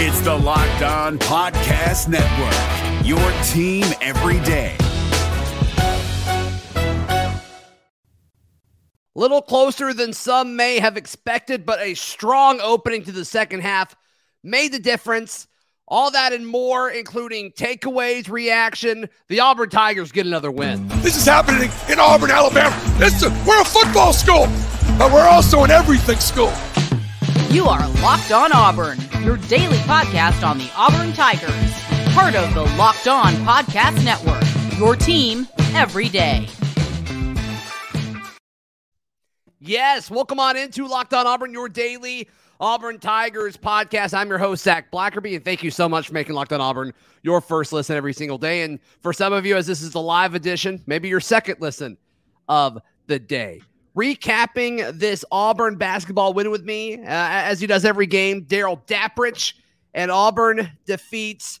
It's the Locked On Podcast Network, your team every day. Little closer than some may have expected, but a strong opening to the second half made the difference. All that and more, including takeaways, reaction. The Auburn Tigers get another win. This is happening in Auburn, Alabama. We're a football school, but we're also an everything school. You are Locked On Auburn, your daily podcast on the Auburn Tigers. Part of the Locked On Podcast Network, your team every day. Yes, welcome on into Locked On Auburn, your daily Auburn Tigers podcast. I'm your host, Zach Blackerby, and thank you so much for making Locked On Auburn your first listen every single day. And for some of you, as this is the live edition, maybe your second listen of the day. Recapping this Auburn basketball win with me, as he does every game, Darrell Dapprich, and Auburn defeats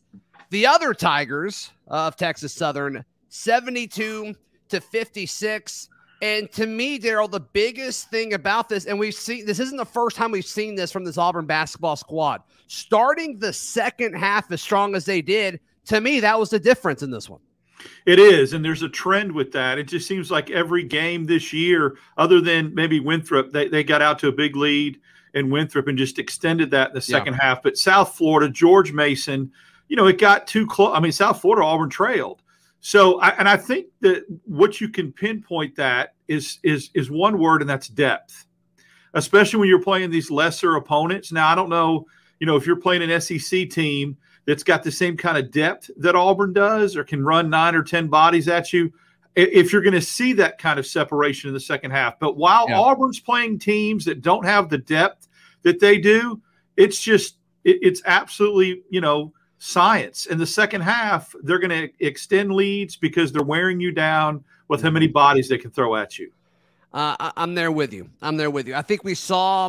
the other Tigers of Texas Southern 72-56. And to me, Darrell, the biggest thing about this, and we've seen, this isn't the first time we've seen this from this Auburn basketball squad. Starting the second half as strong as they did, to me, that was the difference in this one. It is, and there's a trend with that. It just seems like every game this year, other than maybe Winthrop, they got out to a big lead in Winthrop and just extended that in the second half. But South Florida, George Mason, you know, it got too close. I mean, South Florida, Auburn trailed. So, I think that what you can pinpoint that is one word, and that's depth, especially when you're playing these lesser opponents. Now, I don't know, you know, if you're playing an SEC team that's got the same kind of depth that Auburn does or can run 9 or 10 bodies at you, if you're going to see that kind of separation in the second half. But while Auburn's playing teams that don't have the depth that they do, it's just it's absolutely, you know, science. In the second half, they're going to extend leads because they're wearing you down with how many bodies they can throw at you. I'm there with you. I think we saw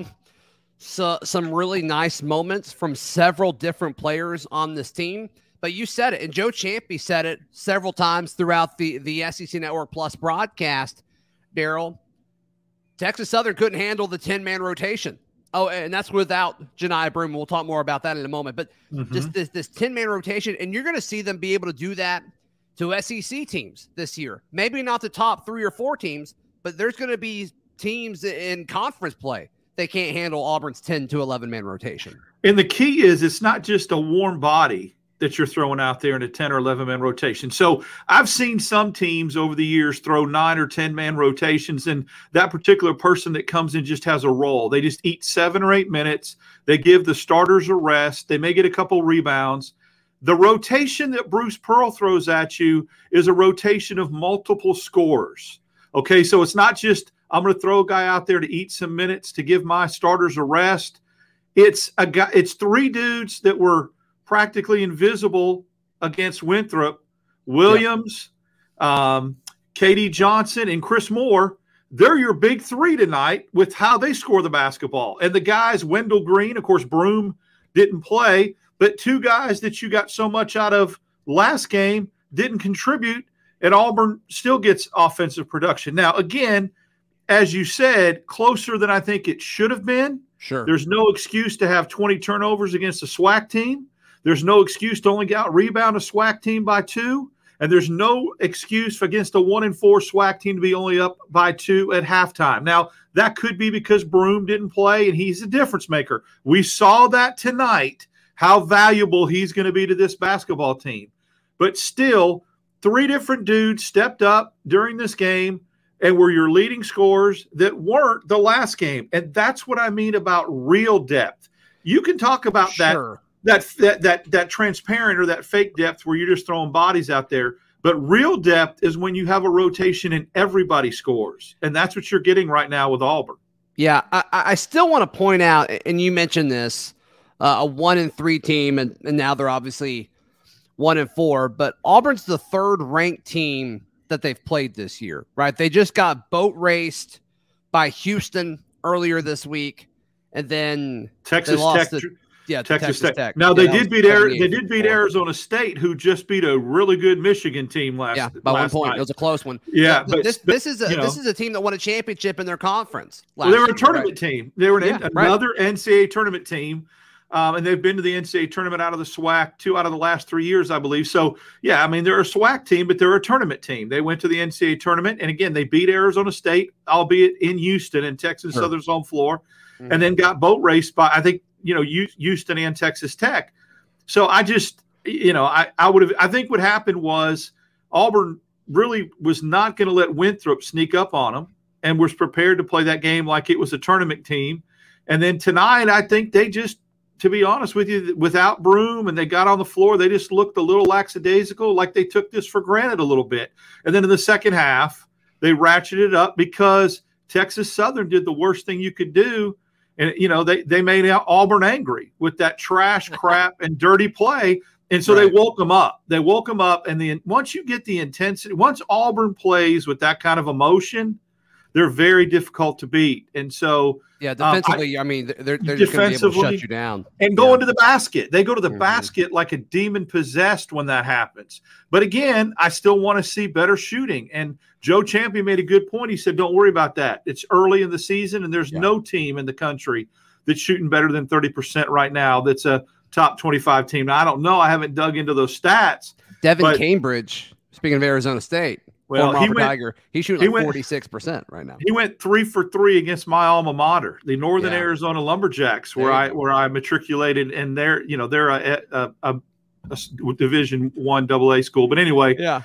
some really nice moments from several different players on this team, but you said it, and Joe Champy said it several times throughout the SEC Network Plus broadcast, Darrell. Texas Southern couldn't handle the 10-man rotation. Oh, and that's without Johni Broome. We'll talk more about that in a moment. But just this 10-man rotation, and you're going to see them be able to do that to SEC teams this year. Maybe not the top 3 or 4 teams, but there's going to be teams in conference play they can't handle Auburn's 10 to 11-man rotation. And the key is it's not just a warm body that you're throwing out there in a 10 or 11-man rotation. So I've seen some teams over the years throw 9 or 10-man rotations, and that particular person that comes in just has a role. They just eat 7 or 8 minutes. They give the starters a rest. They may get a couple rebounds. The rotation that Bruce Pearl throws at you is a rotation of multiple scorers. Okay, so it's not just I'm going to throw a guy out there to eat some minutes to give my starters a rest. It's a guy. It's 3 dudes that were practically invisible against Winthrop, Williams, KD Johnson, and Chris Moore. They're your big 3 tonight with how they score the basketball. And the guys, Wendell Green, of course, Broome didn't play, but 2 guys that you got so much out of last game didn't contribute, and Auburn still gets offensive production. Now, again, as you said, closer than I think it should have been. Sure. There's no excuse to have 20 turnovers against a SWAC team. There's no excuse to only out-rebound a SWAC team by 2, and there's no excuse against a 1-4 SWAC team to be only up by 2 at halftime. Now, that could be because Broome didn't play, and he's a difference maker. We saw that tonight, how valuable he's going to be to this basketball team. But still, 3 different dudes stepped up during this game and were your leading scorers that weren't the last game. And that's what I mean about real depth. You can talk about that. That transparent or that fake depth where you're just throwing bodies out there. But real depth is when you have a rotation and everybody scores. And that's what you're getting right now with Auburn. Yeah, I still want to point out, and you mentioned this, a 1-3 team, and now they're obviously 1-4. But Auburn's the 3rd-ranked team that they've played this year, right? They just got boat raced by Houston earlier this week, and then Texas Tech. Texas Tech. Now they did beat Arizona State, who just beat a really good Michigan team last night by one point. It was a close one. Yeah, but this is a team that won a championship in their conference. They were a tournament team. They were another NCAA tournament team And they've been to the NCAA tournament out of the SWAC 2 out of the last 3 years, I believe. So, yeah, I mean, they're a SWAC team, but they're a tournament team. They went to the NCAA tournament, and again, they beat Arizona State, albeit in Houston and Texas Southern's home floor, and then got boat raced by, I think, you know, Houston and Texas Tech. So I just, you know, I think what happened was Auburn really was not going to let Winthrop sneak up on them and was prepared to play that game like it was a tournament team. And then tonight, I think they just, to be honest with you, without Broome, and they got on the floor, they just looked a little lackadaisical, like they took this for granted a little bit. And then in the second half, they ratcheted it up because Texas Southern did the worst thing you could do. And, you know, they made Auburn angry with that trash, crap, and dirty play. And so they woke them up. They woke them up. And then once you get the intensity, once Auburn plays with that kind of emotion, they're very difficult to beat. And so, yeah, defensively, they're just going to be able to shut you down. And going to the basket. They go to the basket like a demon possessed when that happens. But again, I still want to see better shooting. And Joe Champion made a good point. He said, don't worry about that. It's early in the season, and there's no team in the country that's shooting better than 30% right now that's a top 25 team. Now, I don't know. I haven't dug into those stats. Devin Cambridge, speaking of Arizona State, well, he's shooting like 46% right now. He went 3 for 3 against my alma mater, the Northern Arizona Lumberjacks, where I matriculated, and they're a Division I AA school. But anyway,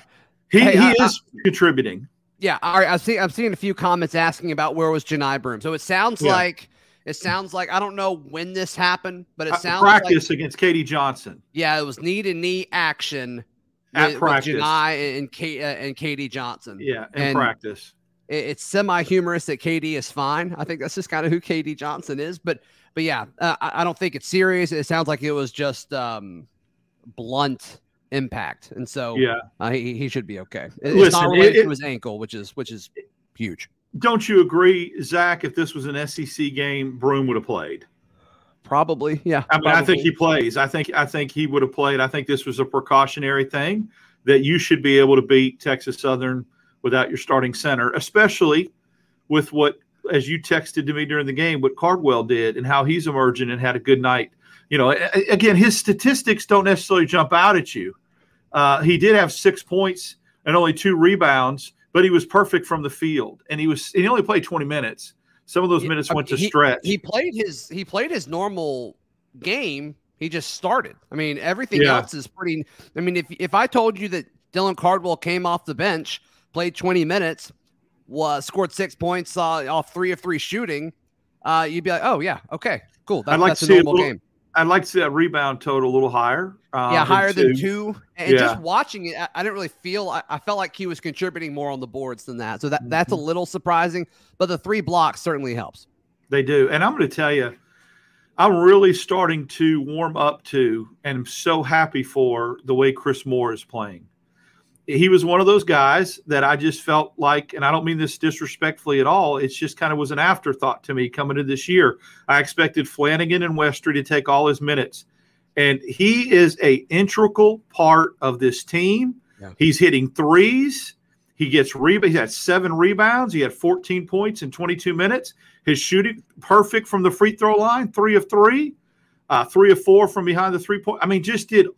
he is contributing. Yeah, all right. I'm seeing a few comments asking about where was Johni Broome. So it sounds like. It sounds like, I don't know when this happened, but it sounds like practice against KD Johnson. Yeah, it was knee-to-knee action at practice with Johni and KD Johnson. Yeah, and practice. It's semi-humorous that KD is fine. I think that's just kind of who KD Johnson is. But yeah, I don't think it's serious. It sounds like it was just blunt impact, and so he should be okay. It's not related to his ankle, which is huge. Don't you agree, Zach, if this was an SEC game, Broome would have played? Probably, yeah. I mean, probably. I think he plays. I think he would have played. I think this was a precautionary thing that you should be able to beat Texas Southern without your starting center, especially with what, as you texted to me during the game, what Cardwell did and how he's emerging and had a good night. You know, again, his statistics don't necessarily jump out at you. He did have 6 points and only 2 rebounds. But he was perfect from the field, and he only played 20 minutes. Some of those minutes went to stretch. He played his normal game. He just started. I mean, everything else is pretty. I mean, if I told you that Dylan Cardwell came off the bench, played 20 minutes, scored 6 points, saw off 3 of 3 shooting, you'd be like, oh yeah, okay, cool. That's a normal game. I'd like to see that rebound total a little higher. Higher than 2. And just watching it, I didn't really feel – I felt like he was contributing more on the boards than that. So that's a little surprising. But the 3 blocks certainly helps. They do. And I'm going to tell you, I'm really starting to warm up to and I'm so happy for the way Chris Moore is playing. He was one of those guys that I just felt like, and I don't mean this disrespectfully at all, it's just kind of was an afterthought to me coming into this year. I expected Flanagan and Westry to take all his minutes. And he is an integral part of this team. Yeah. He's hitting threes. He gets rebounds. He had 7 rebounds. He had 14 points in 22 minutes. His shooting perfect from the free throw line, 3 of 3, 3 of 4 from behind the 3-point. I mean, just did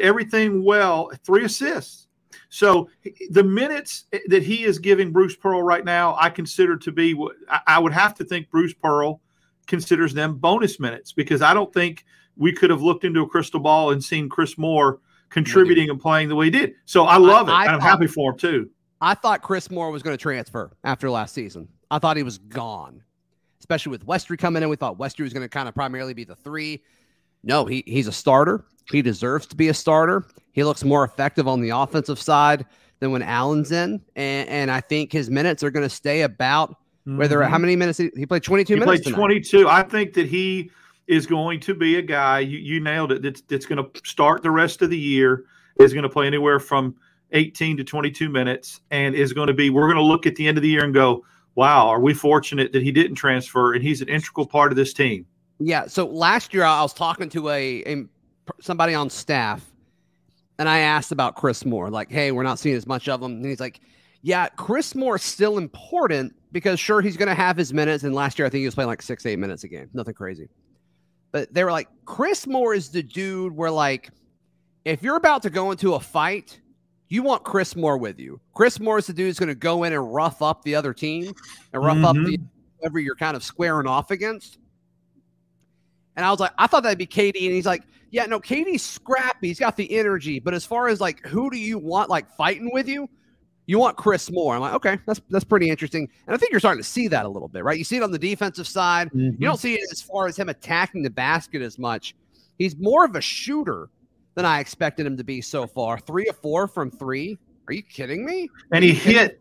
everything well, 3 assists. So the minutes that he is giving Bruce Pearl right now, I consider to be – I would have to think Bruce Pearl considers them bonus minutes because I don't think we could have looked into a crystal ball and seen Chris Moore contributing and playing the way he did. So I love it. I'm happy for him too. I thought Chris Moore was going to transfer after last season. I thought he was gone, especially with Westry coming in. We thought Westry was going to kind of primarily be the 3. No, he's a starter. He deserves to be a starter. He looks more effective on the offensive side than when Allen's in. And I think his minutes are going to stay about whether how many minutes he played 22 minutes. He played 22. I think that he is going to be a guy, you nailed it, that's going to start the rest of the year, is going to play anywhere from 18 to 22 minutes, and is going to be, we're going to look at the end of the year and go, wow, are we fortunate that he didn't transfer and he's an integral part of this team? Yeah, so last year I was talking to somebody on staff, and I asked about Chris Moore, like, hey, we're not seeing as much of him. And he's like, yeah, Chris Moore is still important because, sure, he's going to have his minutes. And last year, I think he was playing like 6 to 8 minutes a game. Nothing crazy. But they were like, Chris Moore is the dude where, like, if you're about to go into a fight, you want Chris Moore with you. Chris Moore is the dude who's going to go in and rough up the other team and rough up the whoever you're kind of squaring off against. And I was like, I thought that'd be KD. And he's like, yeah, no, KD's scrappy. He's got the energy. But as far as, like, who do you want, like, fighting with you? You want Chris Moore. I'm like, okay, that's pretty interesting. And I think you're starting to see that a little bit, right? You see it on the defensive side. You don't see it as far as him attacking the basket as much. He's more of a shooter than I expected him to be so far. 3 of 4 from three. Are you kidding me? And he hit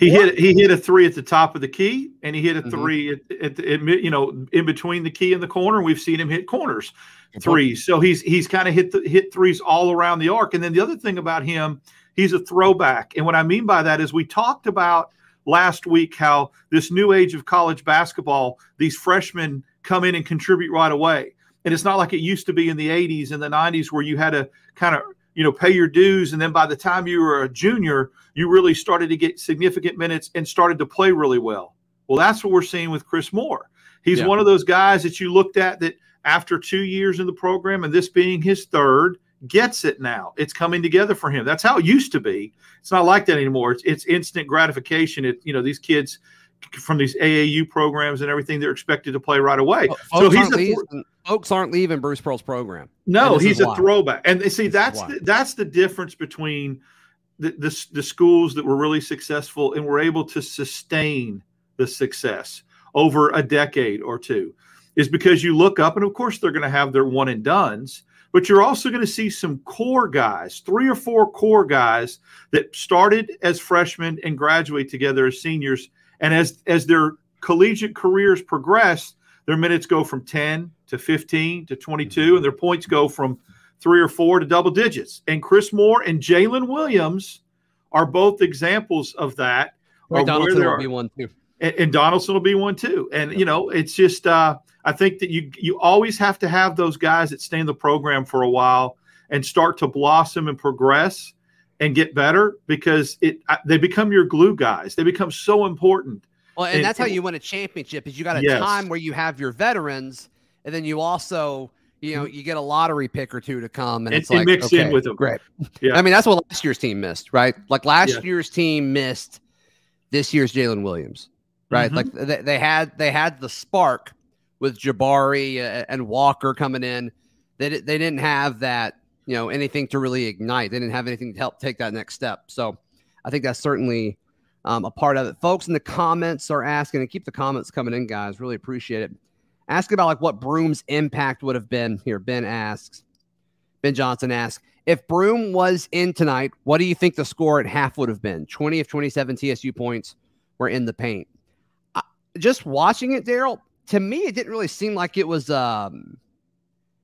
a three at the top of the key, and he hit a three at in between the key and the corner. We've seen him hit corners threes. So he's kind of hit threes all around the arc. And then the other thing about him, he's a throwback. And what I mean by that is we talked about last week how this new age of college basketball, these freshmen come in and contribute right away. And it's not like it used to be in the 80s and the 90s where you had to kind of, you know, pay your dues. And then by the time you were a junior, you really started to get significant minutes and started to play really well. Well, that's what we're seeing with Chris Moore. He's one of those guys that you looked at that after 2 years in the program, and this being his third, gets it now. It's coming together for him. That's how it used to be. It's not like that anymore. It's instant gratification. These kids from these AAU programs and everything, they're expected to play right away. Well, so folks aren't leaving Bruce Pearl's program. No, he's a throwback. And see, that's the difference between the schools that were really successful and were able to sustain the success over a decade or two, is because you look up, and of course they're going to have their one and dones, but you're also going to see some core guys, 3 or 4 core guys that started as freshmen and graduate together as seniors. And as their collegiate careers progress, their minutes go from 10 to 15 to 22, and their points go from 3 or 4 to double digits. And Chris Moore and Jaylin Williams are both examples of that. Or Donaldson will be one too. And Donaldson will be one too. And, it's just I think that you always have to have those guys that stay in the program for a while and start to blossom and progress and get better, because they become your glue guys. They become so important. Well, and that's how you win a championship, is you got a time where you have your veterans, and then you also, you get a lottery pick or two to come, and it's like, mix in with them. Great. Yeah. I mean, that's what last year's team missed, right? Like last year's team missed this year's Jaylin Williams, right? Like they had the spark with Jabari and Walker coming in. They didn't have that. Anything to really ignite. They didn't have anything to help take that next step. So I think that's certainly a part of it. Folks in the comments are asking, and keep the comments coming in, guys. Really appreciate it. Ask about what Broome's impact would have been here. Ben Johnson asks, if Broome was in tonight, what do you think the score at half would have been? 20 of 27 TSU points were in the paint. Just watching it, Darrell, to me, it didn't really seem like it was all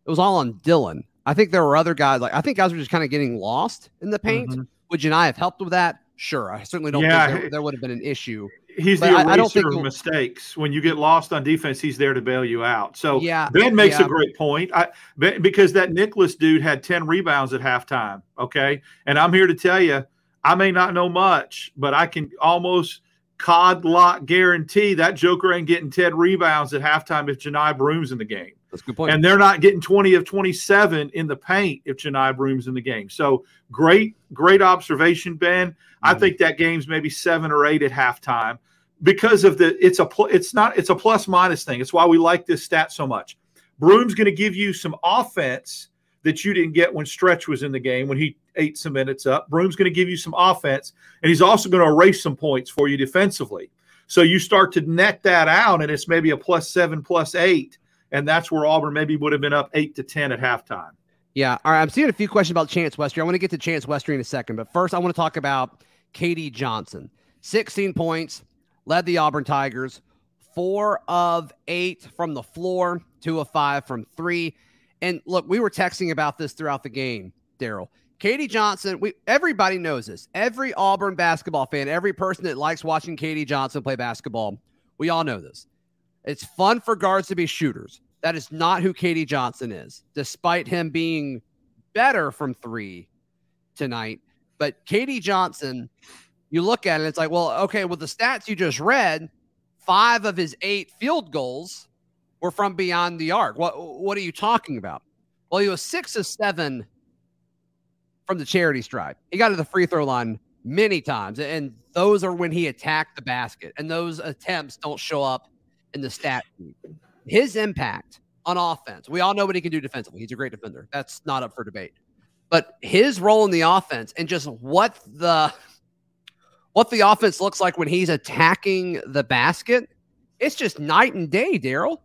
on Dylan. I think there were other guys. I think guys were just kind of getting lost in the paint. Would Janai have helped with that? Sure. I certainly don't think there would have been an issue. He's the eraser of mistakes. When you get lost on defense, he's there to bail you out. So Ben makes a great point. Because that Nicholas dude had 10 rebounds at halftime, okay? And I'm here to tell you, I may not know much, but I can almost cod-lock guarantee that joker ain't getting 10 rebounds at halftime if Johni Broome's in the game. That's a good point. And they're not getting 20 of 27 in the paint if Johni Broome's in the game. So great observation, Ben. I think that game's maybe 7 or 8 at halftime because of it's a plus minus thing. It's why we like this stat so much. Broome's going to give you some offense that you didn't get when Stretch was in the game, when he ate some minutes up. Broome's going to give you some offense, and he's also going to erase some points for you defensively. So you start to net that out, and it's maybe a +7, +8. And that's where Auburn maybe would have been up 8 to 10 at halftime. Yeah. All right. I'm seeing a few questions about Chance Westry. I want to get to Chance Westry in a second, but first I want to talk about KD Johnson. 16 points, led the Auburn Tigers, 4 of 8 from the floor, 2 of 5 from three. And look, we were texting about this throughout the game, Darrell. KD Johnson, everybody knows this. Every Auburn basketball fan, every person that likes watching KD Johnson play basketball, we all know this. It's fun for guards to be shooters. That is not who KD Johnson is, despite him being better from three tonight. But KD Johnson, you look at it, it's like, well, okay, with the stats you just read, 5 of his 8 field goals were from beyond the arc. What are you talking about? Well, he was 6 of 7 from the charity stripe. He got to the free throw line many times, and those are when he attacked the basket, and those attempts don't show up in the stat sheet. His impact on offense, we all know what he can do defensively. He's a great defender. That's not up for debate. But his role in the offense and just what the offense looks like when he's attacking the basket, it's just night and day, Darrell.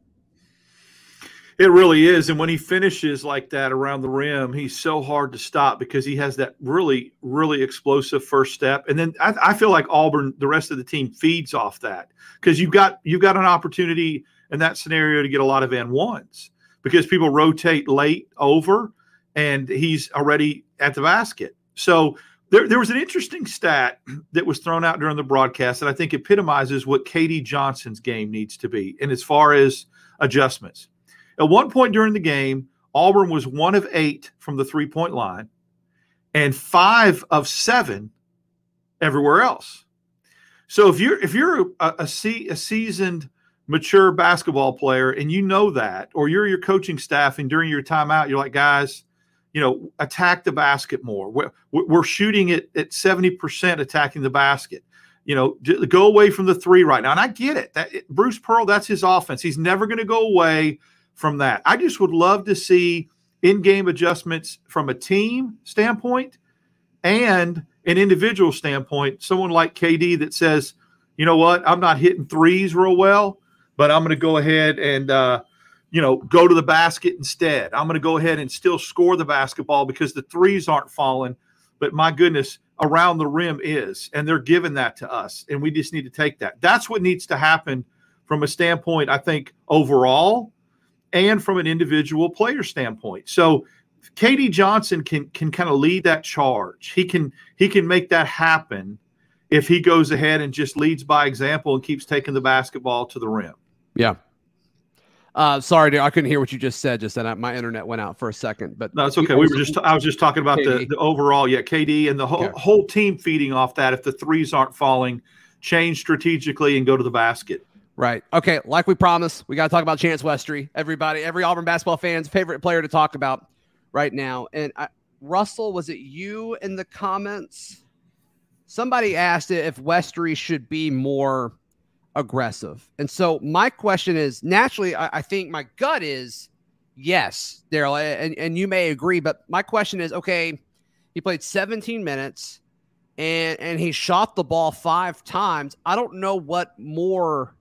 It really is. And when he finishes like that around the rim, he's so hard to stop because he has that really, really explosive first step. And then I feel like Auburn, the rest of the team, feeds off that because you've got an opportunity in that scenario to get a lot of N1s because people rotate late over and he's already at the basket. So there was an interesting stat that was thrown out during the broadcast that I think epitomizes what KD Johnson's game needs to be, and as far as adjustments. At one point during the game, Auburn was 1 of 8 from the three-point line and 5 of 7 everywhere else. So if you're a seasoned, mature basketball player and you know that, or you're your coaching staff and during your timeout, you're like, guys, attack the basket more. We're shooting it at 70% attacking the basket. Go away from the three right now. And I get it. Bruce Pearl, that's his offense. He's never going to go away from that. I just would love to see in-game adjustments from a team standpoint and an individual standpoint. Someone like KD that says, you know what, I'm not hitting threes real well, but I'm going to go ahead and, go to the basket instead. I'm going to go ahead and still score the basketball because the threes aren't falling. But my goodness, around the rim is, and they're giving that to us, and we just need to take that. That's what needs to happen from a standpoint, I think, overall, and from an individual player standpoint. So KD Johnson can kind of lead that charge. He can make that happen if he goes ahead and just leads by example and keeps taking the basketball to the rim. Yeah. Sorry, dude, I couldn't hear what you just said. Just then, my internet went out for a second. But no, it's okay. I was just talking about the overall. Yeah, KD and the whole team feeding off that. If the threes aren't falling, change strategically and go to the basket. Right. Okay. Like we promised, we got to talk about Chance Westry. Every Auburn basketball fan's favorite player to talk about right now. And Russell, was it you in the comments? Somebody asked if Westry should be more aggressive. And so my question is, naturally, I think my gut is yes, Darrell, and you may agree, but my question is, okay, he played 17 minutes and he shot the ball 5 times. I don't know what more.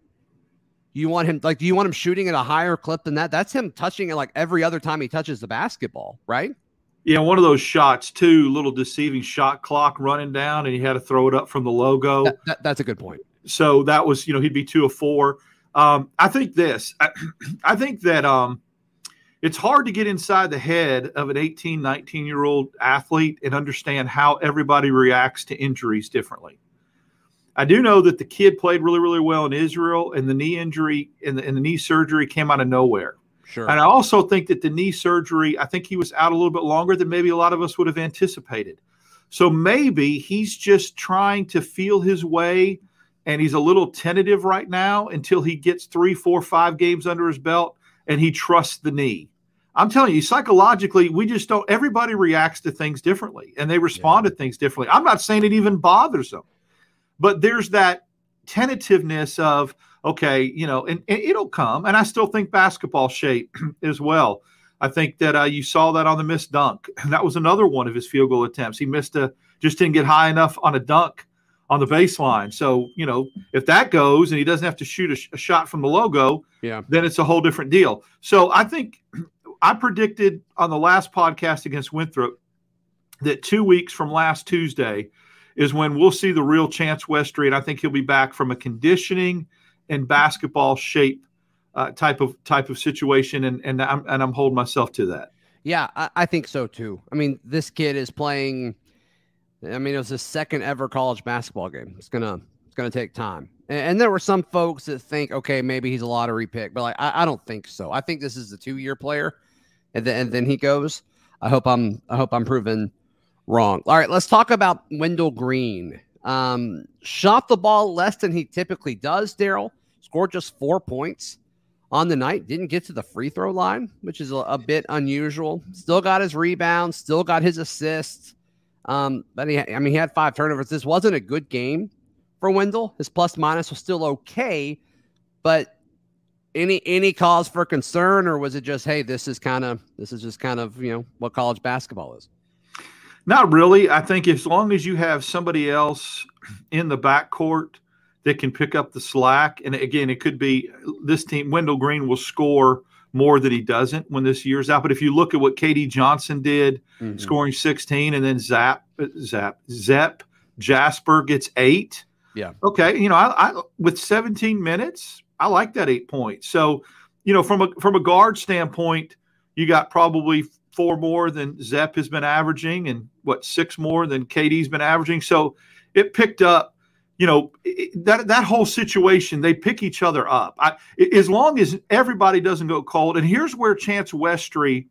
You want him, do you want him shooting at a higher clip than that? That's him touching it like every other time he touches the basketball, right? Yeah, one of those shots, too, little deceiving shot clock running down, and he had to throw it up from the logo. That's a good point. So that was, he'd be 2 of 4. I think that it's hard to get inside the head of an 18, 19-year-old athlete and understand how everybody reacts to injuries differently. I do know that the kid played really, really well in Israel, and the knee injury and the knee surgery came out of nowhere. Sure. And I also think that the knee surgery, I think he was out a little bit longer than maybe a lot of us would have anticipated. So maybe he's just trying to feel his way, and he's a little tentative right now until he gets 3, 4, 5 games under his belt, and he trusts the knee. I'm telling you, psychologically, we just don't – everybody reacts to things differently, and they respond to things differently. I'm not saying it even bothers them. But there's that tentativeness of, okay, and it'll come. And I still think basketball shape as well. I think that you saw that on the missed dunk. And that was another one of his field goal attempts. He just didn't get high enough on a dunk on the baseline. So, if that goes and he doesn't have to shoot a shot from the logo, then it's a whole different deal. So I think I predicted on the last podcast against Winthrop that 2 weeks from last Tuesday – is when we'll see the real Chance Westry, and I think he'll be back from a conditioning and basketball shape type of situation, and I'm holding myself to that. Yeah, I think so too. I mean, this kid is playing. I mean, it was his second ever college basketball game. It's gonna take time. And there were some folks that think, okay, maybe he's a lottery pick, but I don't think so. I think this is a 2-year player, and then he goes. I hope I'm proven wrong. All right, let's talk about Wendell Green. Shot the ball less than he typically does, Darrell. Scored just 4 points on the night. Didn't get to the free throw line, which is a bit unusual. Still got his rebounds, still got his assists. But he had 5 turnovers. This wasn't a good game for Wendell. His plus minus was still okay, but any cause for concern, or was it just, hey, this is just kind of, you know, what college basketball is? Not really. I think as long as you have somebody else in the backcourt that can pick up the slack, and again, it could be this team, Wendell Green will score more than he doesn't when this year's out. But if you look at what KD Johnson did, scoring 16, and then Zeb Jasper gets 8. Yeah. Okay. You know, I with 17 minutes, I like that 8 points. So, you know, from a guard standpoint, you got probably 4 more than Zep has been averaging, and 6 more than KD's been averaging. So it picked up, you know, that whole situation, they pick each other up. As long as everybody doesn't go cold, and here's where Chance Westry,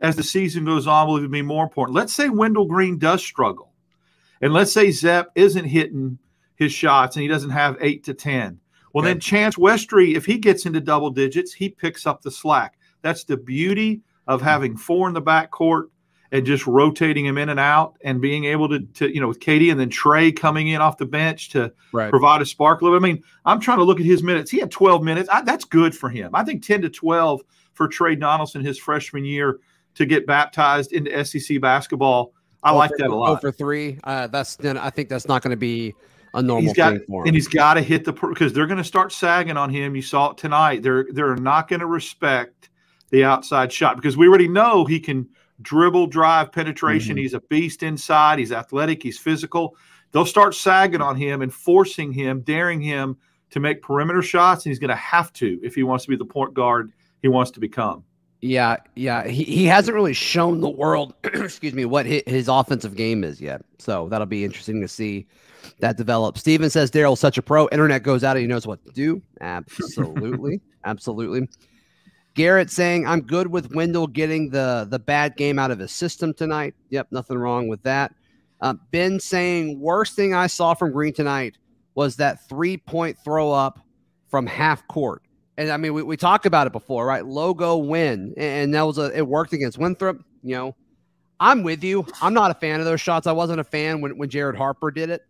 as the season goes on, will even be more important. Let's say Wendell Green does struggle, and let's say Zep isn't hitting his shots and he doesn't have 8 to 10. Well, okay, then Chance Westry, if he gets into double digits, he picks up the slack. That's the beauty of having 4 in the backcourt and just rotating him in and out, and being able to you know, with KD and then Tre coming in off the bench to provide a spark. I mean, I'm trying to look at his minutes. He had 12 minutes. That's good for him. I think 10 to 12 for Tre Donaldson his freshman year to get baptized into SEC basketball. I like that a lot. 0-for-3. I think that's not going to be a normal thing for him. And he's got to hit the – because they're going to start sagging on him. You saw it tonight. They're not going to respect the outside shot, because we already know he can dribble, drive, penetration. He's a beast inside. He's athletic. He's physical. They'll start sagging on him and forcing him, daring him to make perimeter shots, and he's going to have to if he wants to be the point guard he wants to become. Yeah, yeah. He hasn't really shown the world, excuse me, what his offensive game is yet. So that'll be interesting to see that develop. Steven says, Darrell's such a pro. Internet goes out and he knows what to do. Absolutely. Absolutely. Garrett saying, I'm good with Wendell getting the bad game out of his system tonight. Yep, nothing wrong with that. Ben saying, worst thing I saw from Green tonight was that 3-point throw up from half court. And, I mean, we talked about it before, right? Logo win, and that was it worked against Winthrop. You know, I'm with you. I'm not a fan of those shots. I wasn't a fan when Jared Harper did it.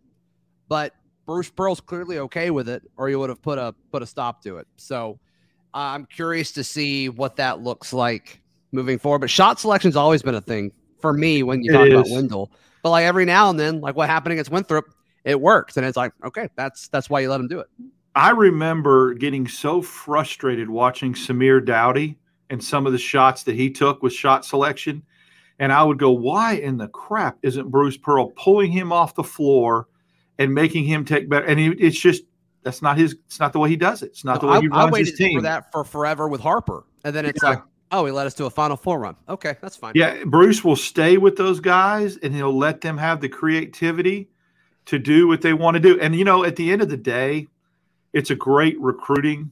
But Bruce Pearl's clearly okay with it, or you would have put a stop to it. So I'm curious to see what that looks like moving forward. But shot selection's always been a thing for me when you talk about Wendell. But like every now and then, like what happened against Winthrop, it works. And it's like, okay, that's why you let him do it. I remember getting so frustrated watching Samir Dowdy and some of the shots that he took with shot selection. And I would go, why in the crap isn't Bruce Pearl pulling him off the floor and making him take better? And it's just, that's not his. It's not the way he does it. It's not the way he runs his team. I waited for that for forever with Harper, and then it's like, oh, he led us to a Final Four run. Okay, that's fine. Yeah, Bruce will stay with those guys, and he'll let them have the creativity to do what they want to do. And you know, at the end of the day, it's a great recruiting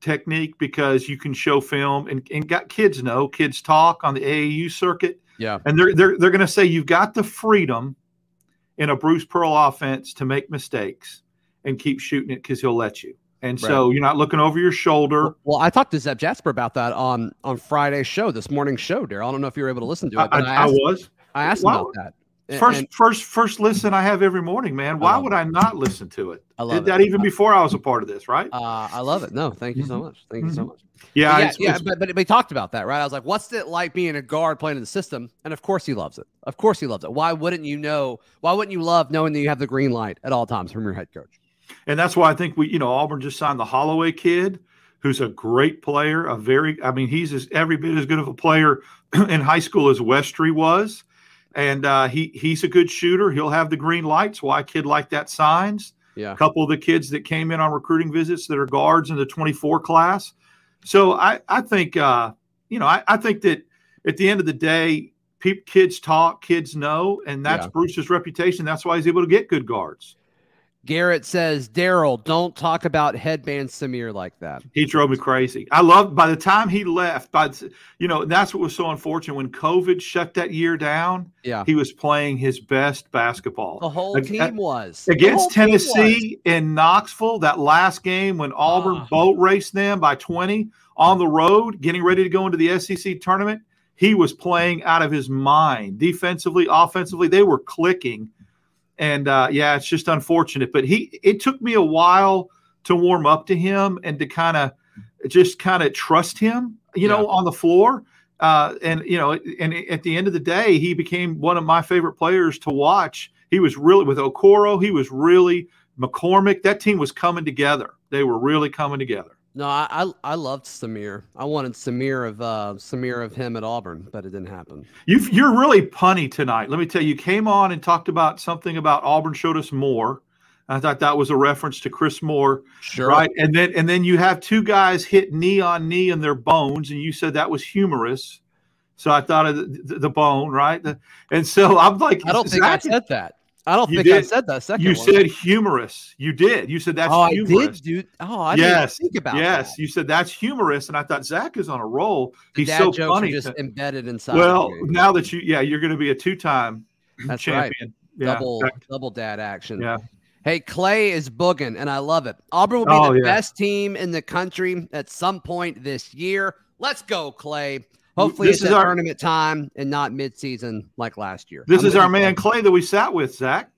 technique because you can show film and got kids know. Kids talk on the AAU circuit. Yeah, and they're going to say you've got the freedom in a Bruce Pearl offense to make mistakes and keep shooting it because he'll let you. And so you're not looking over your shoulder. Well, I talked to Zeb Jasper about that on Friday's show, this morning's show, Darrell. I don't know if you were able to listen to it. But I asked him about that. First listen I have every morning, man. Why would I not listen to it? I love Did that even before I was a part of this, right? I love it. No, thank you so much. Thank you so much. Yeah, but we talked about that, right? I was like, what's it like being a guard playing in the system? And of course he loves it. Of course he loves it. Why wouldn't you know? Why wouldn't you love knowing that you have the green light at all times from your head coach? And that's why I think Auburn just signed the Holloway kid, who's a great player, he's every bit as good of a player in high school as Westry was. And he's a good shooter. He'll have the green lights. Why a kid like that signs. Yeah. A couple of the kids that came in on recruiting visits that are guards in the 24 class. So I think that at the end of the day, kids talk, kids know, and that's Bruce's reputation. That's why he's able to get good guards. Garrett says, Darrell, don't talk about headband Samir like that. He drove me crazy. I loved by the time he left, that's what was so unfortunate. When COVID shut that year down, he was playing his best basketball. The whole team was. Against Tennessee in Knoxville, that last game when Auburn boat raced them by 20, on the road, getting ready to go into the SEC tournament, he was playing out of his mind. Defensively, offensively, they were clicking. And, yeah, it's just unfortunate. But it took me a while to warm up to him and to kind of trust him, you know, on the floor. And at the end of the day, he became one of my favorite players to watch. He was really, with Okoro, he was really McCormick. That team was coming together. They were really coming together. No, I loved Samir. I wanted Samir of him at Auburn, but it didn't happen. You're really punny tonight. Let me tell you, you came on and talked about something about Auburn showed us more. I thought that was a reference to Chris Moore. Sure. Right. And then you have two guys hit knee on knee in their bones, and you said that was humorous. So I thought of the bone, right? And so I'm like, I don't think I said that. Second one. You said humorous. You did. You said that's humorous. I did, dude. I didn't think about that. Yes, you said that's humorous, and I thought Zach is on a roll. He's so funny. Are just embedded inside. Well, now that you're going to be a two-time champion. Right. Yeah, double dad action. Yeah. Hey, Clay is booging, and I love it. Auburn will be the best team in the country at some point this year. Let's go, Clay. Hopefully it's our tournament time and not midseason like last year. This is our man Clay that we sat with, Zach,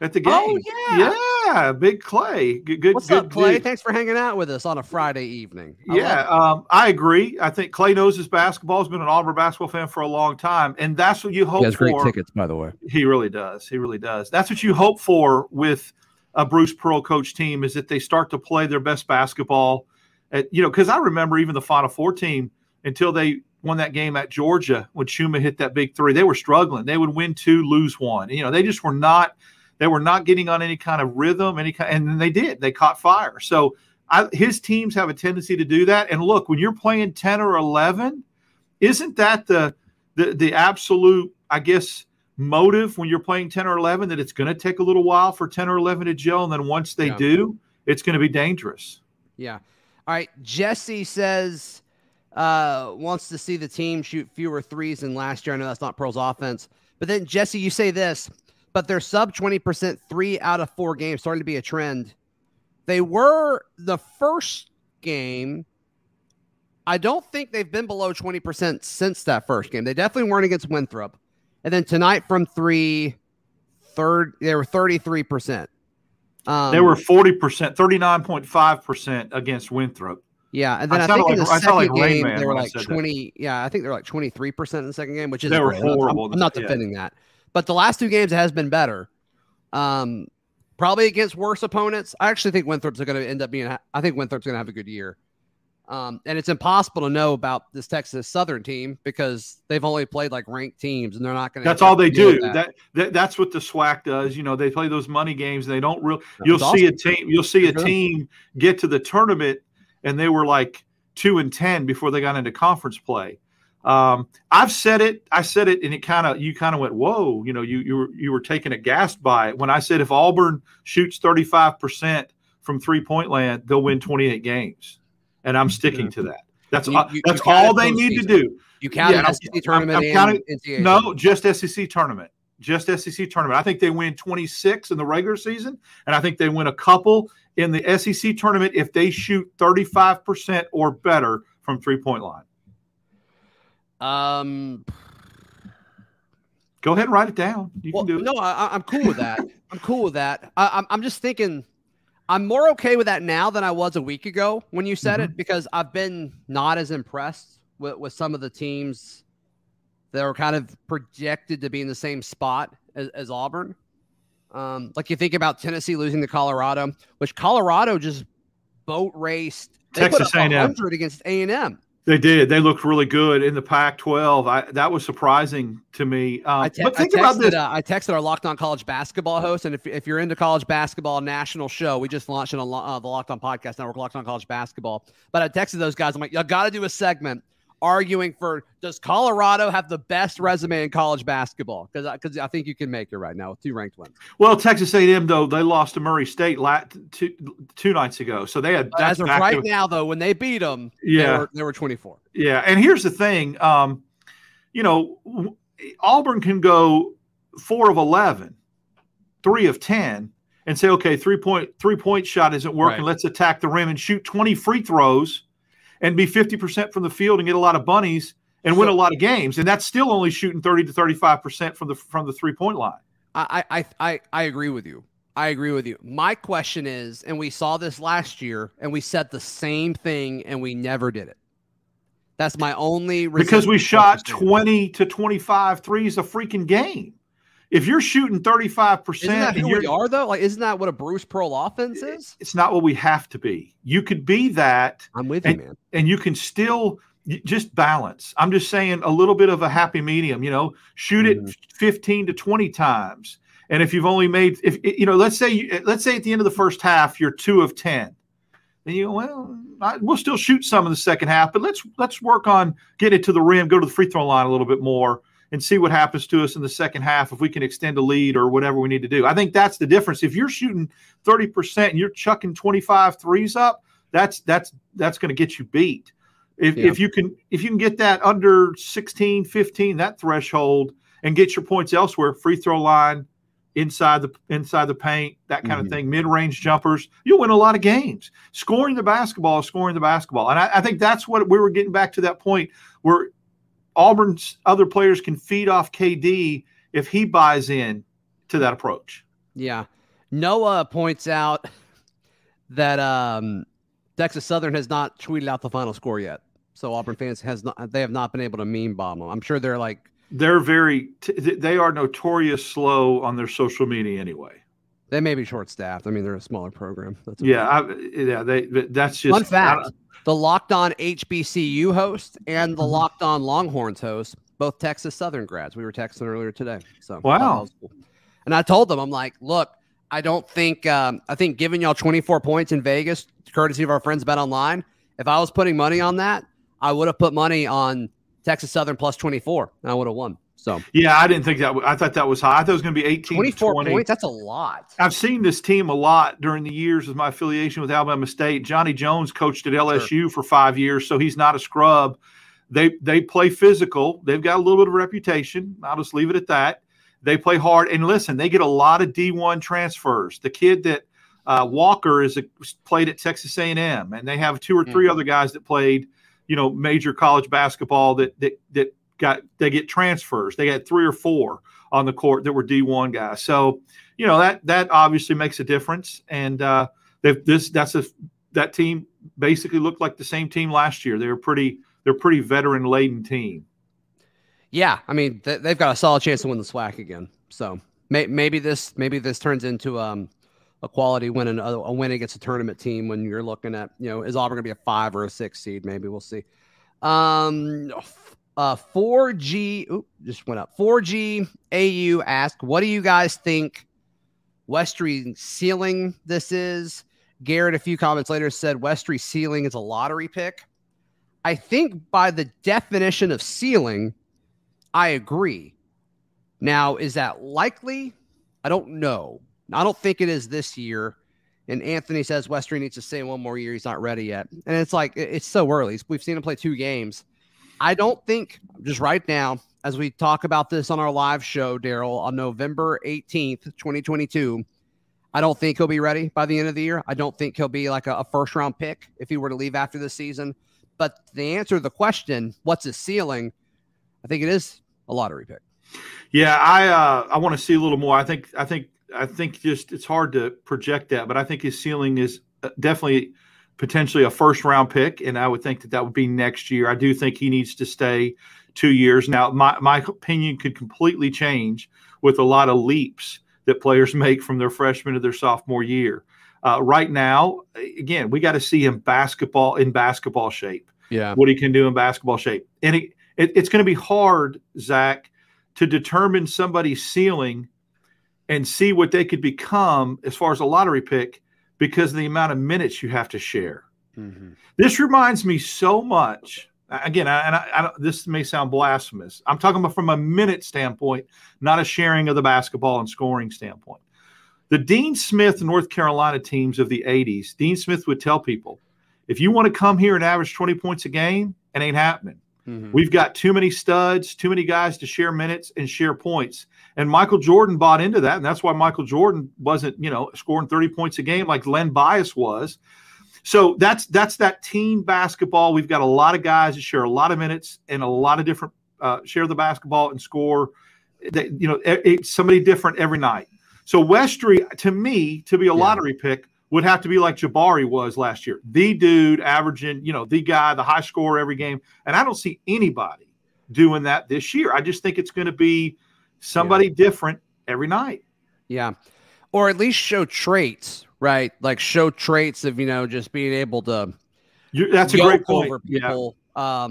at the game. Oh, yeah. Yeah, big Clay. Good. What's up, Clay? Dude. Thanks for hanging out with us on a Friday evening. I agree. I think Clay knows his basketball. He's been an Auburn basketball fan for a long time, and that's what you hope for. He has great tickets, by the way. He really does. He really does. That's what you hope for with a Bruce Pearl coach team, is that they start to play their best basketball. Because I remember even the Final Four team, until they won that game at Georgia when Chuma hit that big three, they were struggling. They would win two, lose one. They just were not – they were not getting on any kind of rhythm, and then they did. They caught fire. So his teams have a tendency to do that. And look, when you're playing 10 or 11, isn't that the absolute, I guess, motive when you're playing 10 or 11, that it's going to take a little while for 10 or 11 to gel, and then once they do, it's going to be dangerous. Yeah. All right. Jesse says wants to see the team shoot fewer threes than last year. I know that's not Pearl's offense. But then, Jesse, you say this: but they're sub 20% 3 out of 4 games, starting to be a trend. They were the first game. I don't think they've been below 20% since that first game. They definitely weren't against Winthrop. And then tonight from three, they were 33%. They were 40%, 39.5% against Winthrop. Yeah, and then I think in the second game they were like 20. That. Yeah, I think they were like 23% in the second game, which is horrible. I'm not defending that. But the last two games, it has been better. Probably against worse opponents. I actually think Winthrop's going to end up being – I think Winthrop's going to have a good year. And it's impossible to know about this Texas Southern team because they've only played, like, ranked teams, and they're not going to – that's all they do. That's what the SWAC does. They play those money games, and they don't really – you'll see a team get to the tournament, and they were, like, 2-10 before they got into conference play. I said it, and it you went, whoa, you were taken aghast by it. When I said, if Auburn shoots 35% from 3-point land, they'll win 28 games. And I'm sticking to that. That's all they need to do. You count SEC tournament and NCAA? No, just SEC tournament. Just SEC tournament. I think they win 26 in the regular season, and I think they win a couple in the SEC tournament if they shoot 35% or better from 3-point line. Go ahead and write it down. You can do it. No, I'm cool with that. I'm cool with that. I'm just thinking I'm more okay with that now than I was a week ago when you said it, because I've been not as impressed with some of the teams that were kind of projected to be in the same spot as Auburn. Like you think about Tennessee losing to Colorado, which Colorado just boat raced. They Texas put up 100 against A&M. They did. They looked really good in the Pac-12. That was surprising to me. I texted our Locked On College Basketball host, and if you're into college basketball, national show, we just launched on the Locked On Podcast Network, Locked On College Basketball. But I texted those guys. I'm like, y'all got to do a segment arguing for, does Colorado have the best resume in college basketball? Because I think you can make it right now with two ranked wins. Well, Texas A&M, though, they lost to Murray State two nights ago. So they had – as of right now, though, when they beat them, they were 24. Yeah, and here's the thing. Auburn can go 4 of 11, 3 of 10, and say, okay, three-point shot isn't working. Right. Let's attack the rim and shoot 20 free throws. and be 50% from the field and get a lot of bunnies and win a lot of games. And that's still only shooting 30 to 35% from the 3-point line. I agree with you. I agree with you. My question is, and we saw this last year and we said the same thing and we never did it. That's my only reason. Because we shot 20 to 25 threes a freaking game. If you're shooting 35%, isn't that who we are though? Like, isn't that what a Bruce Pearl offense is? It's not what we have to be. You could be that. I'm with you, man. And you can still just balance. I'm just saying a little bit of a happy medium. You know, shoot it 15 to 20 times. And if you've only made, let's say at the end of the first half you're 2 of 10. And you go, we'll still shoot some in the second half, but let's work on getting it to the rim, go to the free throw line a little bit more, and see what happens to us in the second half if we can extend a lead or whatever we need to do. I think that's the difference. If you're shooting 30% and you're chucking 25 threes up, that's going to get you beat. If you can get that under 16, 15, that threshold, and get your points elsewhere, free throw line, inside the paint, that kind of thing, mid-range jumpers, you'll win a lot of games. Scoring the basketball. And I think that's what we were getting back to, that point where Auburn's other players can feed off KD if he buys in to that approach. Yeah. Noah points out that Texas Southern has not tweeted out the final score yet. So Auburn fans have not been able to meme bomb them. I'm sure they're like, they are notorious slow on their social media anyway. They may be short-staffed. I mean, they're a smaller program. That's okay. That's just... Fun fact, the Locked On HBCU host and the Locked On Longhorns host, both Texas Southern grads. We were texting earlier today. So wow. Cool. And I told them, I'm like, look, I don't think... I think giving y'all 24 points in Vegas, courtesy of our friends Bet Online, if I was putting money on that, I would have put money on Texas Southern plus 24, and I would have won. So yeah, I didn't think that. I thought that was high. I thought it was going to be 18. 24 to 20. Points. That's a lot. I've seen this team a lot during the years of my affiliation with Alabama State. Johnny Jones coached at LSU for 5 years, so he's not a scrub. They play physical. They've got a little bit of a reputation. I'll just leave it at that. They play hard, and listen, they get a lot of D1 transfers. The kid that Walker played at Texas A&M, and they have 2 or 3 other guys that played, major college basketball that get transfers. They got 3 or 4 on the court that were D1 guys. So, that obviously makes a difference. And that team basically looked like the same team last year. They're pretty veteran laden team. Yeah. I mean, they've got a solid chance to win the SWAC again. So maybe this turns into, a quality win and a win against a tournament team when you're looking at, is Auburn going to be a 5 or a 6 seed? Maybe we'll see. 4G just went up. 4G AU asked, what do you guys think Westry's ceiling this is? Garrett, a few comments later, said Westry's ceiling is a lottery pick. I think by the definition of ceiling, I agree. Now, is that likely? I don't know. I don't think it is this year. And Anthony says Westry needs to stay 1 more year. He's not ready yet. And it's like, it's so early. We've seen him play 2 games. I don't think, just right now, as we talk about this on our live show, Darrell, on November 18th, 2022, I don't think he'll be ready by the end of the year. I don't think he'll be like a first-round pick if he were to leave after the season. But the answer to the question, what's his ceiling, I think it is a lottery pick. Yeah, I want to see a little more. I think just it's hard to project that, but I think his ceiling is definitely potentially a first-round pick, and I would think that would be next year. I do think he needs to stay 2 years. Now, my opinion could completely change with a lot of leaps that players make from their freshman to their sophomore year. Right now, again, we got to see him in basketball shape, what he can do in basketball shape. And it's going to be hard, Zach, to determine somebody's ceiling and see what they could become as far as a lottery pick because of the amount of minutes you have to share. Mm-hmm. This reminds me so much. Again, this may sound blasphemous. I'm talking about from a minute standpoint, not a sharing of the basketball and scoring standpoint. The Dean Smith North Carolina teams of the 80s, Dean Smith would tell people, if you want to come here and average 20 points a game, it ain't happening. Mm-hmm. We've got too many studs, too many guys to share minutes and share points. And Michael Jordan bought into that, and that's why Michael Jordan wasn't, scoring 30 points a game like Len Bias was. So that's that team basketball. We've got a lot of guys that share a lot of minutes and a lot of different share the basketball and score. You know, it's somebody different every night. So Westry, to me, to be a lottery pick would have to be like Jabari was last year. The dude averaging, you know, the guy, the high scorer every game. And I don't see anybody doing that this year. I just think it's going to be somebody different every night. Yeah. Or at least show traits, right? Like show traits of, you know, just being able to that's a great point. Over people. Yeah.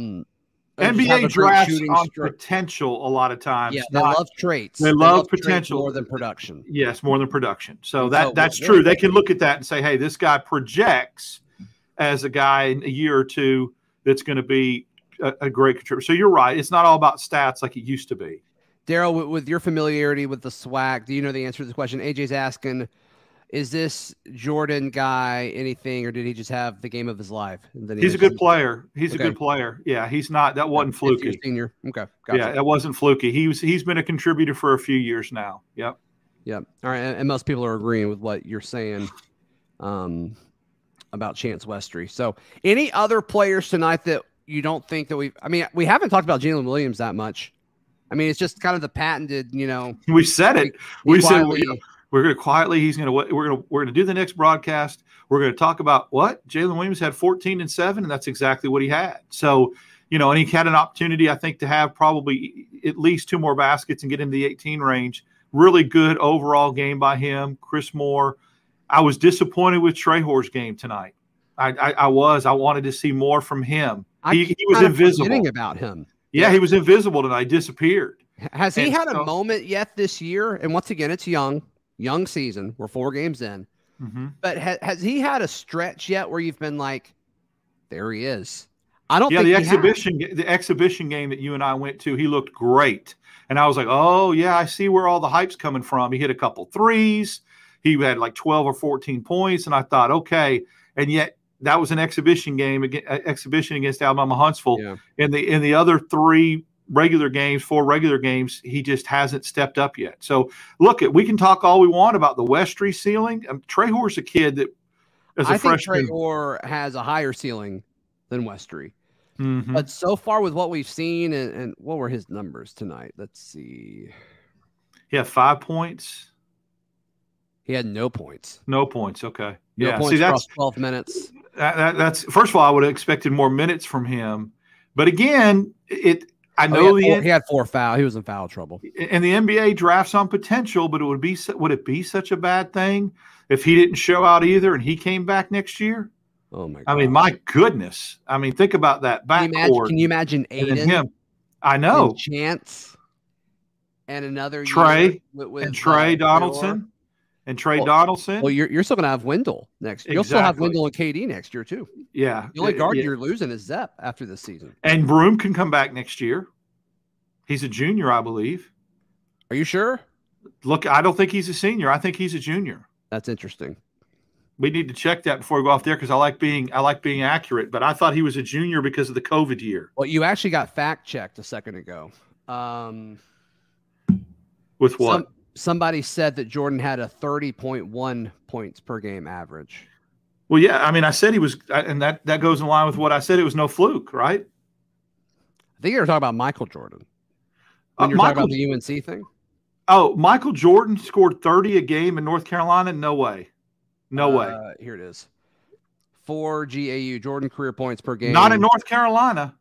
NBA drafts on potential a lot of times. Yeah, they love traits. They love potential more than production. Yes, more than production. So that's true. They can look at that and say, hey, this guy projects as a guy in a year or two that's going to be a great contributor. So you're right. It's not all about stats like it used to be. Darrell, with your familiarity with the SWAC, do you know the answer to this question? AJ's asking, is this Jordan guy anything, or did he just have the game of his life? He's a good player. He's a good player. Yeah, he's not. That wasn't fluky. Senior. Okay. Gotcha. Yeah, that wasn't fluky. He's been a contributor for a few years now. Yep. Yep. All right. And most people are agreeing with what you're saying about Chance Westry. So any other players tonight that you don't think that we haven't talked about Jaylin Williams that much. I mean, it's just kind of the patented, you know. We said it. We said we're going to quietly. We're going to do the next broadcast. We're going to talk about what Jaylin Williams had 14-7, and that's exactly what he had. So, you know, and he had an opportunity, I think, to have probably at least 2 more baskets and get into the 18 range. Really good overall game by him, Chris Moore. I was disappointed with Trehor's game tonight. I wanted to see more from him. He was invisible. Forgetting about him. Yeah, he was invisible tonight. Disappeared. Has he had a moment yet this year? And once again, it's young season. We're 4 games in. Mm-hmm. But has he had a stretch yet where you've been like, there he is? I don't. Yeah, think the exhibition game that you and I went to, he looked great, and I was like, oh yeah, I see where all the hype's coming from. He hit a couple threes. He had like 12 or 14 points, and I thought, okay, and yet. That was an exhibition game, exhibition against Alabama Huntsville. Yeah. In the other 4 regular games, he just hasn't stepped up yet. So look, we can talk all we want about the Westry ceiling. Trehor's a kid that as a freshman. I think Trehor has a higher ceiling than Westry. Mm-hmm. But so far with what we've seen, and what were his numbers tonight? Let's see. He had 5 points. He had no points. No points, okay. No points across 12 minutes. That's first of all, I would have expected more minutes from him, but again, he had 4 fouls. He was in foul trouble. And the NBA drafts on potential, but would it be such a bad thing if he didn't show out either and he came back next year? Oh my! God. I mean, my goodness! I mean, think about that backcourt. Can you imagine Aiden and him? I know. And Chance and another Tre with Tre Donaldson. And Tre Donaldson. Well, you're still going to have Wendell next year. You'll still have Wendell and KD next year, too. Yeah. The only guard you're losing is Zeb after this season. And Broome can come back next year. He's a junior, I believe. Are you sure? Look, I don't think he's a senior. I think he's a junior. That's interesting. We need to check that before we go off there because I like being accurate. But I thought he was a junior because of the COVID year. Well, you actually got fact-checked a second ago. With what? Somebody said that Jordan had a 30.1 points per game average. Well, yeah. I mean, I said he was, and that goes in line with what I said. It was no fluke, right? I think you were talking about Michael Jordan. When you're talking about the UNC thing? Oh, Michael Jordan scored 30 a game in North Carolina? No way. No way. Here it is. 4 GAU, Jordan career points per game. Not in North Carolina.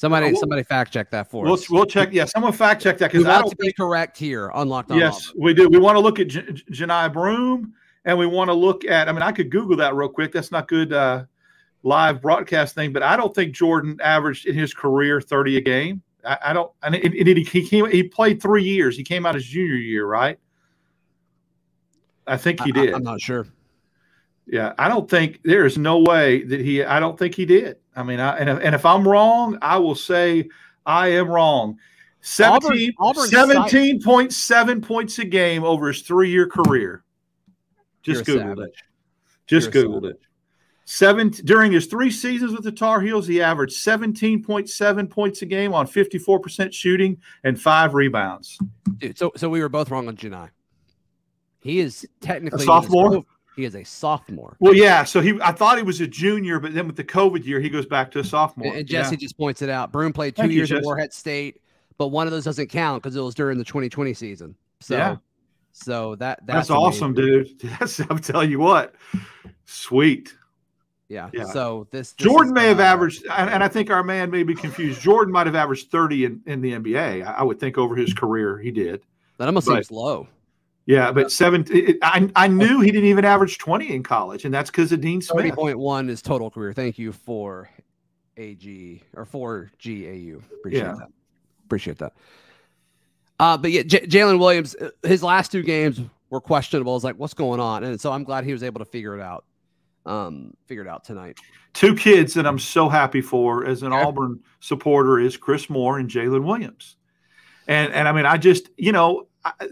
Somebody fact check that for us. We'll check. Yeah, someone fact check that because I don't think correct here on Locked On. Yes, Auburn. We do. We want to look at Johni Broome, and we want to look at. I mean, I could Google that real quick. That's not good live broadcast thing, but I don't think Jordan averaged in his career 30 a game. I don't. And he played 3 years. He came out his junior year, right? I think he did. I'm not sure. Yeah, I don't think there is no way that he. I don't think he did. I mean, if I'm wrong, I will say I am wrong. 17.7 points a game over his 3-year career. Just Googled it. Just Googled it. During his 3 seasons with the Tar Heels, he averaged 17.7 points a game on 54% shooting and 5 rebounds. Dude, so we were both wrong on Johni. He is technically a sophomore. He is a sophomore. Well, yeah. So I thought he was a junior, but then with the COVID year, he goes back to a sophomore. And Jesse just points it out. Broome played 2 years at Morehead State, but one of those doesn't count because it was during the 2020 season. So, that's awesome, dude. I'll tell you what. Sweet. Yeah. So this Jordan may have averaged, and I think our man may be confused. Jordan might have averaged 30 in the NBA. I would think over his career he did. That almost seems low. Yeah, but 17. I knew he didn't even average 20 in college, and that's because of Dean Smith. 30.1 is total career. Thank you for AG or for GAU. Appreciate that. But yeah, Jaylin Williams, his last two games were questionable. I was like, what's going on? And so I'm glad he was able to figure it out tonight. Two kids that I'm so happy for as an Auburn supporter is Chris Moore and Jaylin Williams. And I mean, I just, you know.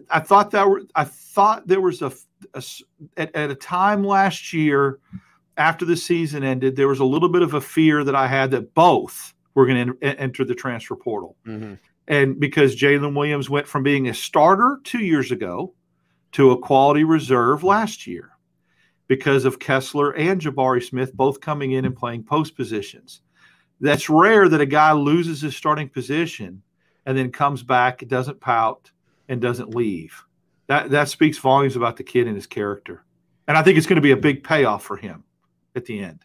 I thought there was at a time last year after the season ended, there was a little bit of a fear that I had that both were going to enter the transfer portal. Mm-hmm. And because Jaylin Williams went from being a starter 2 years ago to a quality reserve last year because of Kessler and Jabari Smith both coming in and playing post positions. That's rare that a guy loses his starting position and then comes back, doesn't pout, and doesn't leave. That speaks volumes about the kid and his character. And I think it's going to be a big payoff for him at the end.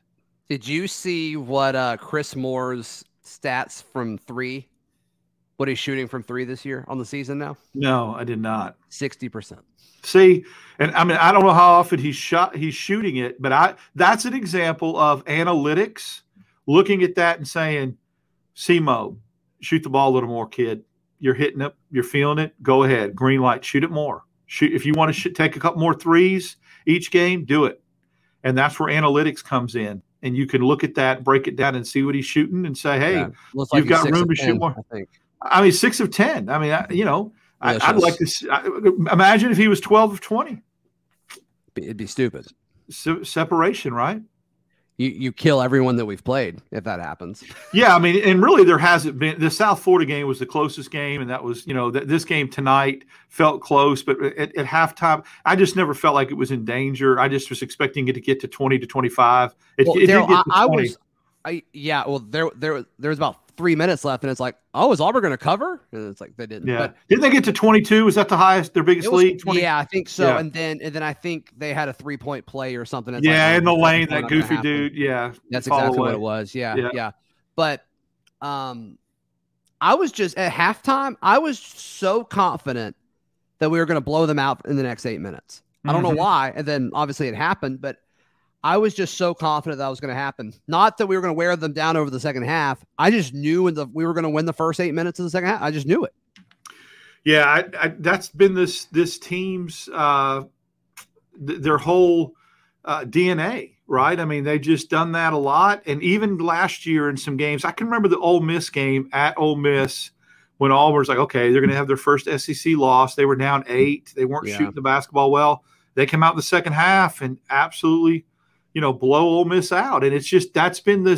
Did you see what Chris Moore's stats from three, what he's shooting from three this year on the season now? No, I did not. 60%. See, and I mean, I don't know how often he's shooting it, but that's an example of analytics, looking at that and saying, "CMO, shoot the ball a little more, kid. You're hitting it. You're feeling it. Go ahead. Green light. Shoot it more. Shoot. If you want to take a couple more threes each game, do it." And that's where analytics comes in. And you can look at that, break it down, and see what he's shooting and say, hey, like you've got room to shoot more. I mean, 6 of 10. I mean, I'd like to see, imagine if he was 12 of 20. It'd be stupid. Separation, right? You kill everyone that we've played if that happens. Yeah, I mean, and really there hasn't been – the South Florida game was the closest game, and that was – you know, this game tonight felt close, but at halftime, I just never felt like it was in danger. I just was expecting it to get to 20 to 25. There was about 3 minutes left, and it's like, oh, is Auburn going to cover? And it's like they didn't. Yeah. But, didn't they get to 22? Was that the highest, their biggest lead? 20? Yeah, I think so. Yeah. And then I think they had a 3-point play or something. It's in the lane, that goofy dude. Yeah. That's exactly what it was. Yeah. But I was just at halftime, I was so confident that we were going to blow them out in the next 8 minutes. Mm-hmm. I don't know why. And then obviously it happened, but I was just so confident that was going to happen. Not that we were going to wear them down over the second half. I just knew we were going to win the first 8 minutes of the second half. I just knew it. Yeah, that's been this team's their whole DNA, right? I mean, they've just done that a lot. And even last year in some games, I can remember the Ole Miss game at Ole Miss when Auburn's like, okay, they're going to have their first SEC loss. They were down 8. They weren't shooting the basketball well. They came out in the second half and absolutely – you know, blow Ole Miss out. And it's just, that's been the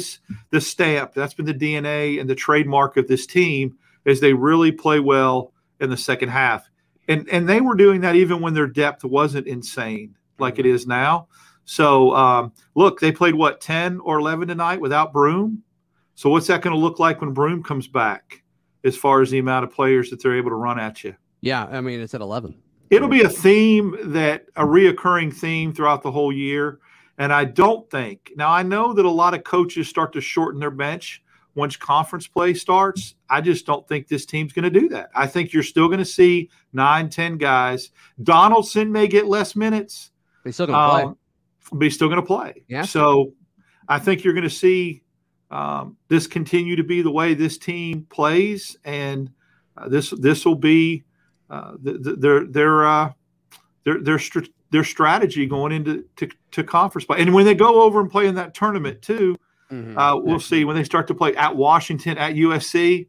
stamp. That's been the DNA and the trademark of this team is they really play well in the second half. And they were doing that even when their depth wasn't insane like it is now. So look, they played 10 or 11 tonight without Broome. So what's that going to look like when Broome comes back as far as the amount of players that they're able to run at you? Yeah. I mean, it's at 11. It'll be a reoccurring theme throughout the whole year. And I don't think – now, I know that a lot of coaches start to shorten their bench once conference play starts. I just don't think this team's going to do that. I think you're still going to see 9, 10 guys. Donaldson may get less minutes. He's still going to play. But he's still going to play. Yeah. So I think you're going to see this continue to be the way this team plays, and this will be their strategy going into conference play. And when they go over and play in that tournament too, we'll see when they start to play at Washington, at USC,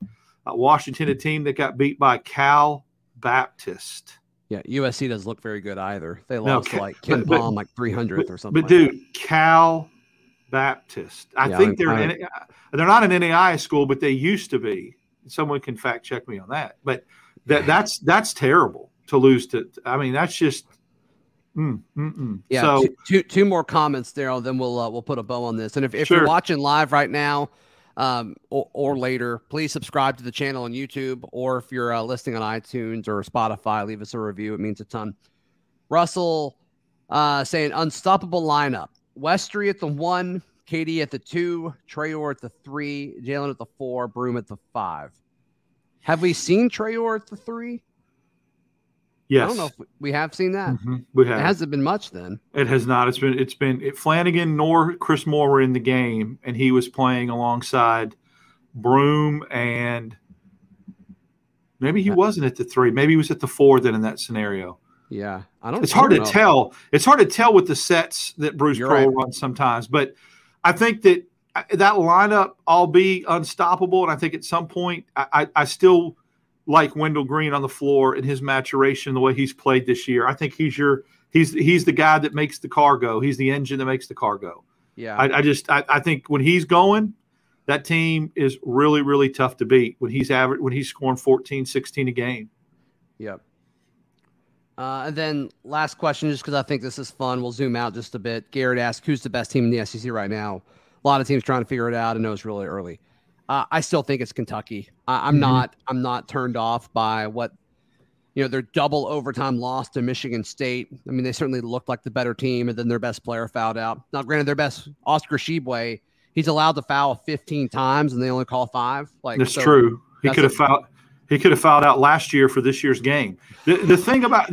Washington, a team that got beat by Cal Baptist. Yeah. USC doesn't look very good either. They lost like 300th or something. But Cal Baptist, I think they're not an NAIA school, but they used to be. Someone can fact check me on that, but that's terrible to lose to. I mean, that's just, Yeah, so two more comments, Darrell, then we'll put a bow on this. And if you're watching live right now or later, please subscribe to the channel on YouTube, or if you're listening on iTunes or Spotify, leave us a review. It means a ton. Russell saying unstoppable lineup. Westry at the 1, KD at the 2, Treor at the 3, Jaylin at the 4, Broome at the 5. Have we seen Treor at the 3? Yes. I don't know if we have seen that. Mm-hmm. We have. It hasn't been much then. It has not. It's been Flanagan nor Chris Moore were in the game, and he was playing alongside Broome, and maybe he wasn't at the 3. Maybe he was at the 4 then in that scenario. Yeah. It's hard to tell. It's hard to tell with the sets that Bruce Pearl runs sometimes, but I think that lineup, I'll be unstoppable, and I think at some point I still like Wendell Green on the floor and his maturation, the way he's played this year. I think he's the guy that makes the car go. He's the engine that makes the car go. Yeah. I think when he's going, that team is really, really tough to beat when he's scoring 14, 16 a game. Yep. And then last question, just because I think this is fun. We'll zoom out just a bit. Garrett asked, who's the best team in the SEC right now? A lot of teams trying to figure it out. I know it's really early. I still think it's Kentucky. I'm not turned off by their double overtime loss to Michigan State. I mean, they certainly looked like the better team, and then their best player fouled out. Now, granted, their best, Oscar Shibwe, he's allowed to foul 15 times, and they only call 5. That's true. He could have fouled out last year for this year's game. The thing about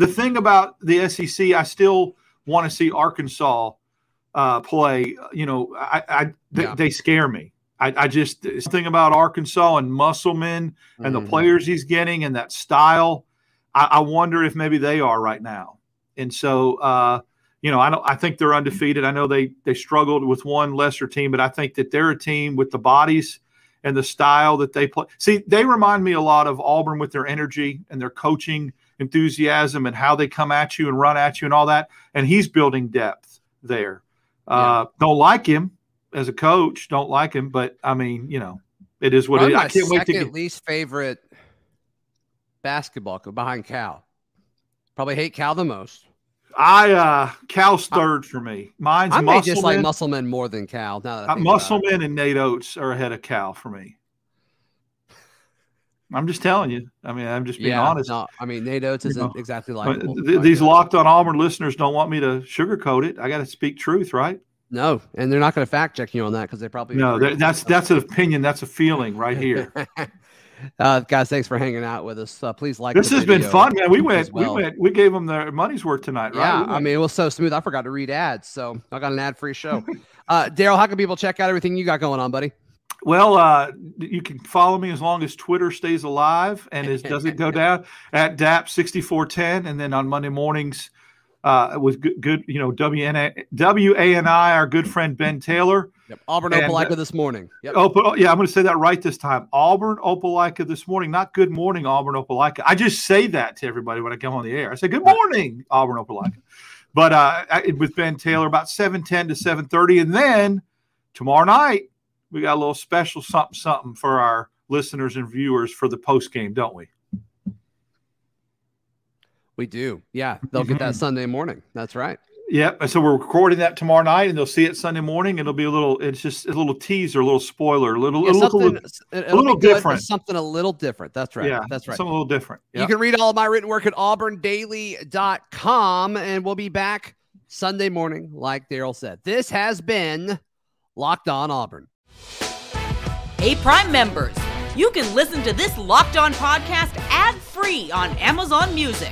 the SEC, I still want to see Arkansas play. They scare me. I just this thing about Arkansas and Musselman and the players he's getting and that style, I wonder if maybe they are right now. And so, I think they're undefeated. I know they struggled with one lesser team, but I think that they're a team with the bodies and the style that they play. See, they remind me a lot of Auburn with their energy and their coaching enthusiasm and how they come at you and run at you and all that. And he's building depth there. Don't like him as a coach, but I mean, it is what it is. I can't wait to get least favorite basketball behind Cal. Probably hate Cal the most. Cal's third for me. Mine's Musselman. I may just like Musselman more than Cal. Now that I think Musselman and Nate Oates are ahead of Cal for me. I'm just telling you. I mean, I'm just being honest. No, I mean, Nate Oates isn't exactly like these Locked On Auburn listeners don't want me to sugarcoat it. I got to speak truth, right? No, and they're not going to fact check you on that because they probably that's an opinion, that's a feeling right here. Guys, thanks for hanging out with us. Please like this. Has been fun, man. We gave them their money's worth tonight, right? Yeah, I mean, it was so smooth. I forgot to read ads, so I got an ad-free show. Darrell, how can people check out everything you got going on, buddy? Well, you can follow me as long as Twitter stays alive and doesn't go down at DAP6410, and then on Monday mornings. With good, WANI, our good friend Ben Taylor. Yep. Auburn Opelika this morning. Yep. I'm going to say that right this time. Auburn Opelika this morning, not good morning, Auburn Opelika. I just say that to everybody when I come on the air. I say good morning, Auburn Opelika. But with Ben Taylor about 7:10 to 7:30, and then tomorrow night we got a little special something for our listeners and viewers for the post game, don't we? We do. Yeah. They'll get that Sunday morning. That's right. Yep. And so we're recording that tomorrow night and they'll see it Sunday morning. It'll be a little teaser, a little spoiler, a little different. Something a little different. That's right. Yeah, that's right. Something a little different. Yep. You can read all of my written work at auburndaily.com, and we'll be back Sunday morning. Like Darrell said, this has been Locked On Auburn. Hey, Prime members, you can listen to this Locked On podcast ad-free on Amazon Music.